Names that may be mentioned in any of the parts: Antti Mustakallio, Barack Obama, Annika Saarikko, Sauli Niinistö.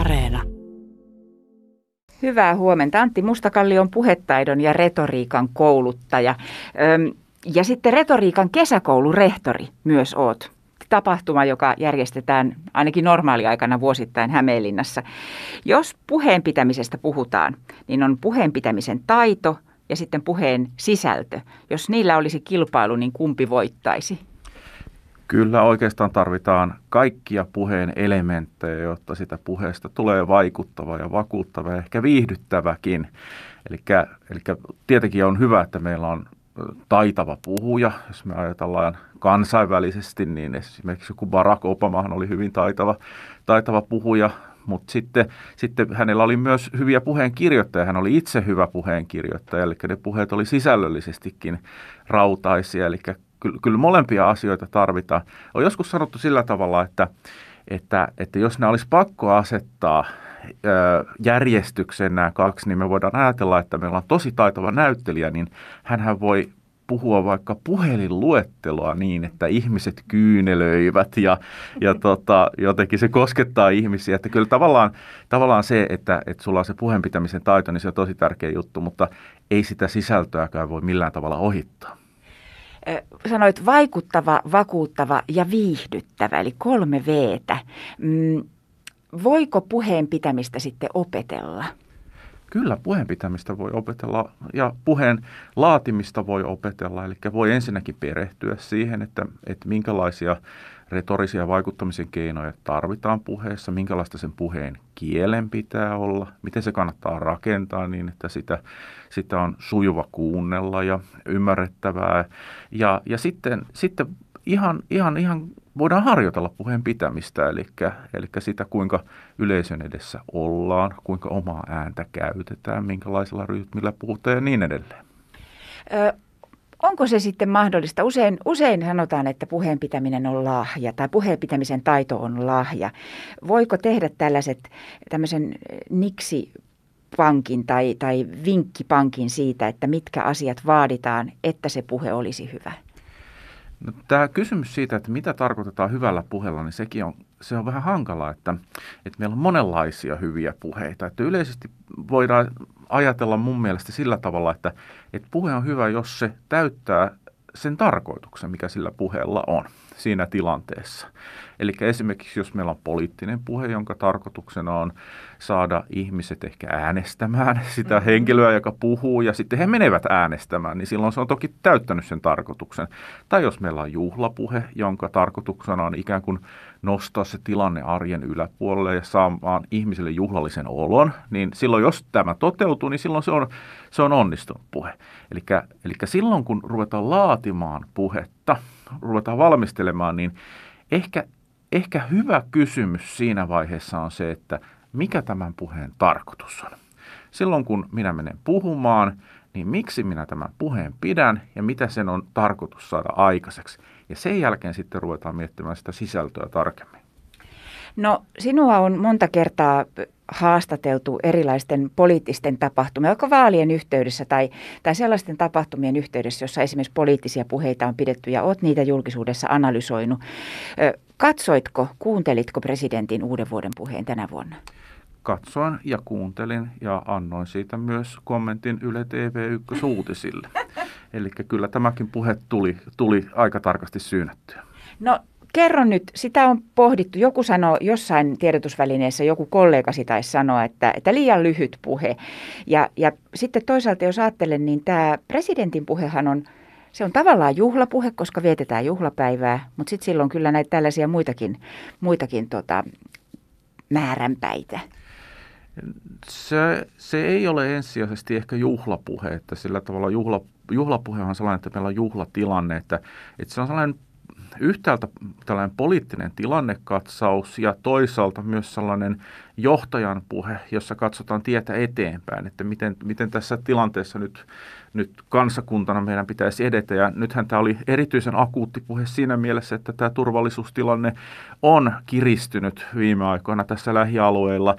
Areena. Hyvää huomenta. Antti Mustakallio on puhetaidon ja retoriikan kouluttaja. Ja sitten retoriikan kesäkoulurehtori myös oot. Tapahtuma, joka järjestetään ainakin normaaliaikana vuosittain Hämeenlinnassa. Jos puheenpitämisestä puhutaan, niin on puheenpitämisen taito ja sitten puheen sisältö. Jos niillä olisi kilpailu, niin kumpi voittaisi? Kyllä oikeastaan tarvitaan kaikkia puheen elementtejä, jotta sitä puheesta tulee vaikuttava ja vakuuttava ja ehkä viihdyttäväkin. Eli tietenkin on hyvä, että meillä on taitava puhuja. Jos me ajatellaan kansainvälisesti, niin esimerkiksi joku Barack Obama oli hyvin taitava puhuja, mutta sitten hänellä oli myös hyviä puheenkirjoittajia. Hän oli itse hyvä puheenkirjoittaja, eli ne puheet oli sisällöllisestikin rautaisia, eli kyllä molempia asioita tarvitaan. On joskus sanottu sillä tavalla, että jos nämä olisi pakko asettaa järjestykseen nämä kaksi, niin me voidaan ajatella, että meillä on tosi taitava näyttelijä, niin hänhän voi puhua vaikka puhelinluetteloa niin, että ihmiset kyynelöivät ja jotenkin se koskettaa ihmisiä. Että kyllä tavallaan se, että sulla on se puheenpitämisen taito, niin se on tosi tärkeä juttu, mutta ei sitä sisältöäkään voi millään tavalla ohittaa. Sanoit vaikuttava, vakuuttava ja viihdyttävä, eli 3 V:tä. Voiko puheen pitämistä sitten opetella? Kyllä puheen pitämistä voi opetella ja puheen laatimista voi opetella. Eli voi ensinnäkin perehtyä siihen, että minkälaisia retorisia vaikuttamisen keinoja tarvitaan puheessa, minkälaista sen puheen kielen pitää olla, miten se kannattaa rakentaa niin, että sitä on sujuva kuunnella ja ymmärrettävää. Ja sitten ihan voidaan harjoitella puheen pitämistä, eli sitä, kuinka yleisön edessä ollaan, kuinka omaa ääntä käytetään, minkälaisella rytmillä puhutaan ja niin edelleen. Onko se sitten mahdollista? Usein sanotaan, että puheen pitäminen on lahja tai puheen pitämisen taito on lahja. Voiko tehdä tämmöisen niksipankin tai vinkkipankin siitä, että mitkä asiat vaaditaan, että se puhe olisi hyvä? No, tämä kysymys siitä, että mitä tarkoitetaan hyvällä puheella, niin se on vähän hankalaa, että meillä on monenlaisia hyviä puheita. Että yleisesti voidaan ajatella mun mielestä sillä tavalla, että puhe on hyvä, jos se täyttää sen tarkoituksen, mikä sillä puheella on siinä tilanteessa. Eli esimerkiksi jos meillä on poliittinen puhe, jonka tarkoituksena on saada ihmiset ehkä äänestämään sitä henkilöä, joka puhuu, ja sitten he menevät äänestämään, niin silloin se on toki täyttänyt sen tarkoituksen. Tai jos meillä on juhlapuhe, jonka tarkoituksena on ikään kuin nostaa se tilanne arjen yläpuolelle ja saamaan ihmiselle juhlallisen olon, niin silloin jos tämä toteutuu, niin silloin se on onnistunut puhe. Eli silloin kun ruvetaan laatimaan puhetta, ruvetaan valmistelemaan, niin ehkä hyvä kysymys siinä vaiheessa on se, että mikä tämän puheen tarkoitus on. Silloin kun minä menen puhumaan, niin miksi minä tämän puheen pidän ja mitä sen on tarkoitus saada aikaiseksi. Ja sen jälkeen sitten ruvetaan miettimään sitä sisältöä tarkemmin. No, sinua on monta kertaa haastateltu erilaisten poliittisten tapahtumien, joko vaalien yhteydessä tai sellaisten tapahtumien yhteydessä, jossa esimerkiksi poliittisia puheita on pidetty ja olet niitä julkisuudessa analysoinut. Katsoitko, kuuntelitko presidentin uuden vuoden puheen tänä vuonna? Katsoin ja kuuntelin ja annoin siitä myös kommentin Yle TV1-uutisille. Eli kyllä tämäkin puhe tuli aika tarkasti syynättyä. No kerro nyt, sitä on pohdittu. Joku sanoi jossain tiedotusvälineessä, joku kollegasi taisi sanoa, että liian lyhyt puhe. Ja sitten toisaalta jos ajattelen, niin tämä presidentin puhehan se on tavallaan juhlapuhe, koska vietetään juhlapäivää, mutta sitten silloin kyllä näitä tällaisia muitakin määränpäitä. Se ei ole ensisijaisesti ehkä juhlapuhe, että sillä tavalla juhlapuhe on sellainen, että meillä on juhlatilanne, että se on sellainen yhtäältä tällainen poliittinen tilannekatsaus ja toisaalta myös sellainen johtajan puhe, jossa katsotaan tietä eteenpäin, että miten tässä tilanteessa nyt kansakuntana meidän pitäisi edetä. Ja nythän tämä oli erityisen akuutti puhe siinä mielessä, että tämä turvallisuustilanne on kiristynyt viime aikoina tässä lähialueilla.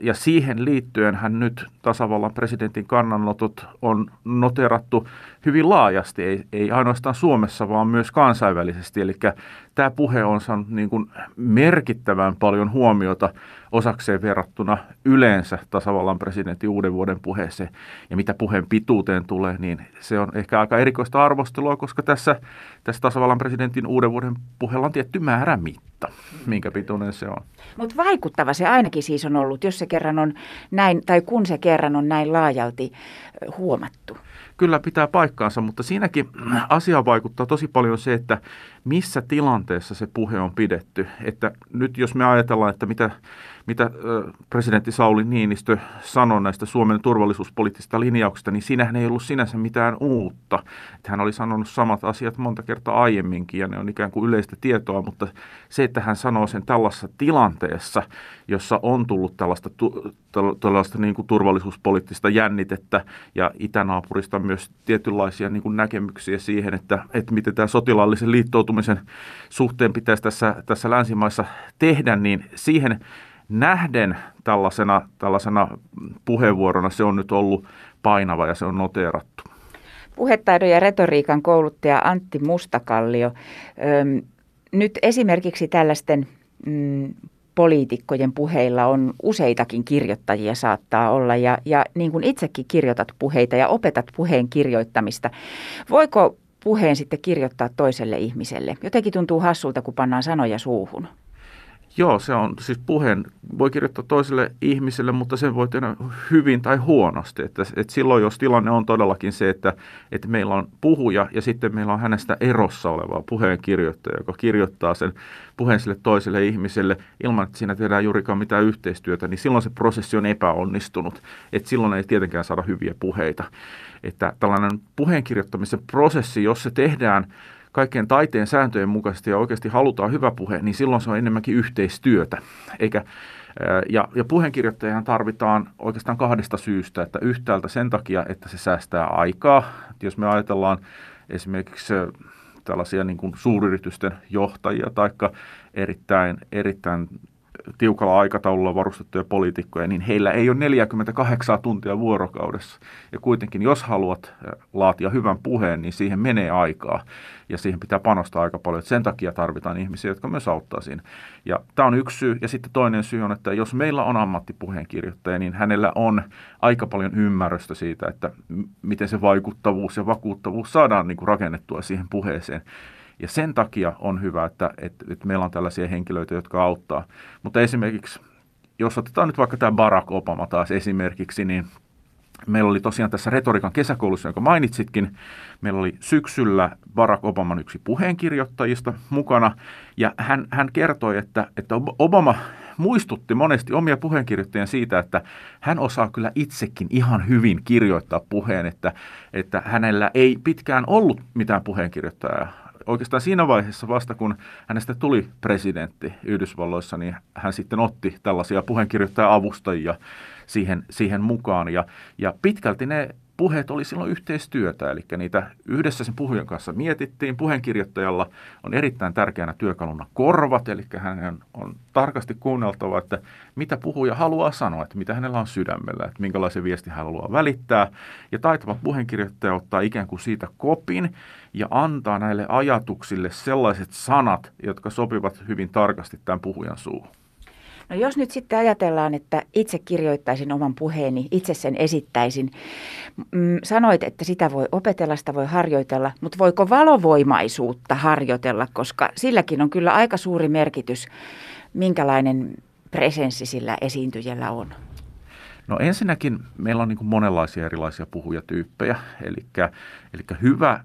Ja siihen liittyenhän nyt tasavallan presidentin kannanotot on noterattu hyvin laajasti, ei ainoastaan Suomessa, vaan myös kansainvälisesti. Eli tämä puhe on saanut niin kuin merkittävän paljon huomiota osakseen verrattuna yleensä tasavallan presidentin uuden vuoden puheeseen. Ja mitä puheen pituuteen tulee, niin se on ehkä aika erikoista arvostelua, koska tässä tasavallan presidentin uuden vuoden puheella on tietty määrä mitta, minkä pituinen se on. Mutta vaikuttava se ainakin siis on ollut, jos se kerran on näin, tai kun se kerran on näin laajalti huomattu. Kyllä pitää paikkaansa, mutta siinäkin asia vaikuttaa tosi paljon se, että missä tilanteessa se puhe on pidetty. Että nyt jos me ajatellaan, että mitä presidentti Sauli Niinistö sanoi näistä Suomen turvallisuuspoliittisista linjauksista, niin siinähän ei ollut sinänsä mitään uutta. Että hän oli sanonut samat asiat monta kertaa aiemminkin ja ne on ikään kuin yleistä tietoa, mutta se, että hän sanoo sen tällaisessa tilanteessa, jossa on tullut tällaista niin kuin turvallisuuspoliittista jännitettä ja itänaapurista myös tietynlaisia niin kuin näkemyksiä siihen, että miten tämä sotilaallisen liittoutumisen suhteen pitäisi tässä länsimaissa tehdä, niin siihen nähden tällaisena puheenvuorona se on nyt ollut painava ja se on noteerattu. Puhetaidon ja retoriikan kouluttaja Antti Mustakallio. Nyt esimerkiksi tällaisten poliitikkojen puheilla on useitakin kirjoittajia saattaa olla ja niin kuin itsekin kirjoitat puheita ja opetat puheen kirjoittamista. Voiko puheen sitten kirjoittaa toiselle ihmiselle? Jotenkin tuntuu hassulta, kun pannaan sanoja suuhun. Joo, se on siis puheen. Voi kirjoittaa toiselle ihmiselle, mutta sen voi tehdä hyvin tai huonosti. Että silloin, jos tilanne on todellakin se, että meillä on puhuja ja sitten meillä on hänestä erossa olevaa puheenkirjoittaja, joka kirjoittaa sen puheen sille toiselle ihmiselle ilman, että siinä tehdään juurikaan mitään yhteistyötä, niin silloin se prosessi on epäonnistunut. Että silloin ei tietenkään saada hyviä puheita. Että tällainen puheenkirjoittamisen prosessi, jos se tehdään kaikkien taiteen sääntöjen mukaisesti ja oikeasti halutaan hyvä puhe, niin silloin se on enemmänkin yhteistyötä. Ja puheenkirjoittajahan tarvitaan oikeastaan kahdesta syystä, että yhtäältä sen takia, että se säästää aikaa. Et jos me ajatellaan esimerkiksi tällaisia niin kuin suuryritysten johtajia tai erittäin tiukalla aikataululla varustettuja poliitikkoja, niin heillä ei ole 48 tuntia vuorokaudessa. Ja kuitenkin, jos haluat laatia hyvän puheen, niin siihen menee aikaa ja siihen pitää panostaa aika paljon. Sen takia tarvitaan ihmisiä, jotka myös auttaa siinä. Ja tämä on yksi syy. Ja sitten toinen syy on, että jos meillä on ammattipuheenkirjoittaja, niin hänellä on aika paljon ymmärrystä siitä, että miten se vaikuttavuus ja vakuuttavuus saadaan niin kuin rakennettua siihen puheeseen. Ja sen takia on hyvä, että meillä on tällaisia henkilöitä, jotka auttaa. Mutta esimerkiksi, jos otetaan nyt vaikka tämä Barack Obama taas esimerkiksi, niin meillä oli tosiaan tässä retoriikan kesäkoulussa, jonka mainitsitkin, meillä oli syksyllä Barack Obaman yksi puheenkirjoittajista mukana. Ja hän kertoi, että Obama muistutti monesti omia puheenkirjoittajia siitä, että hän osaa kyllä itsekin ihan hyvin kirjoittaa puheen, että hänellä ei pitkään ollut mitään puheenkirjoittajaa. Oikeastaan siinä vaiheessa vasta, kun hänestä tuli presidentti Yhdysvalloissa, niin hän sitten otti tällaisia puheenkirjoittaja-avustajia siihen mukaan. Ja pitkälti ne puheet oli silloin yhteistyötä, eli niitä yhdessä sen puhujan kanssa mietittiin. Puheenkirjoittajalla on erittäin tärkeänä työkaluna korvat, eli hänen on tarkasti kuunneltava, että mitä puhuja haluaa sanoa, että mitä hänellä on sydämellä, että minkälaisen viestin hän haluaa välittää. Ja taitava puheenkirjoittaja ottaa ikään kuin siitä kopin ja antaa näille ajatuksille sellaiset sanat, jotka sopivat hyvin tarkasti tämän puhujan suuhun. No jos nyt sitten ajatellaan, että itse kirjoittaisin oman puheeni, itse sen esittäisin. Sanoit, että sitä voi opetella, sitä voi harjoitella, mutta voiko valovoimaisuutta harjoitella, koska silläkin on kyllä aika suuri merkitys, minkälainen presenssi sillä esiintyjällä on? No ensinnäkin meillä on niin kuin monenlaisia erilaisia puhujatyyppejä, eli hyvä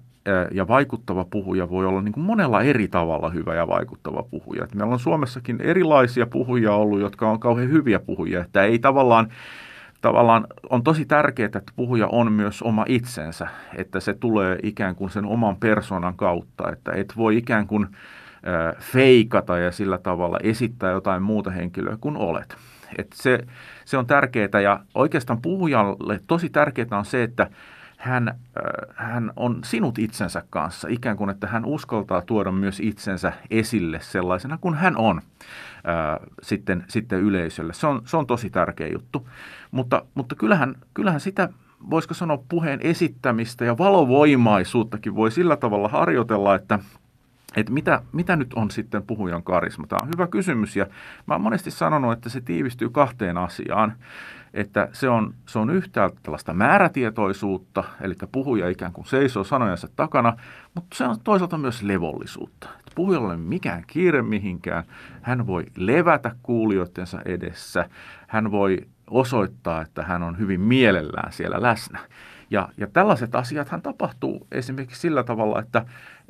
ja vaikuttava puhuja voi olla niin kuin monella eri tavalla hyvä ja vaikuttava puhuja. Et meillä on Suomessakin erilaisia puhujia ollut, jotka on kauhean hyviä puhujia. Että ei tavallaan on tosi tärkeää, että puhuja on myös oma itsensä, että se tulee ikään kuin sen oman persoonan kautta, että et voi ikään kuin feikata ja sillä tavalla esittää jotain muuta henkilöä kuin olet. Et se on tärkeää ja oikeastaan puhujalle tosi tärkeää on se, että hän on sinut itsensä kanssa, ikään kuin että hän uskaltaa tuoda myös itsensä esille sellaisena kuin hän on sitten yleisölle. Se on tosi tärkeä juttu, mutta kyllähän sitä, voisiko sanoa, puheen esittämistä ja valovoimaisuuttakin voi sillä tavalla harjoitella, että Että mitä nyt on sitten puhujan karisma? Tämä on hyvä kysymys ja mä oon monesti sanonut, että se tiivistyy kahteen asiaan. Että se on yhtäältä tällaista määrätietoisuutta, eli puhuja ikään kuin seisoo sanojansa takana, mutta se on toisaalta myös levollisuutta. Että puhujalla ei ole mikään kiire mihinkään, hän voi levätä kuulijoittensa edessä, hän voi osoittaa, että hän on hyvin mielellään siellä läsnä. Ja tällaiset asiathan tapahtuu esimerkiksi sillä tavalla,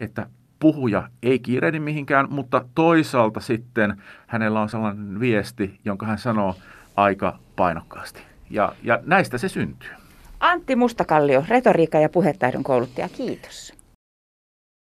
että puhuja ei kiirehdi mihinkään, mutta toisaalta sitten hänellä on sellainen viesti, jonka hän sanoo aika painokkaasti. Ja näistä se syntyy. Antti Mustakallio, retoriikan ja puhetaidon kouluttaja, kiitos.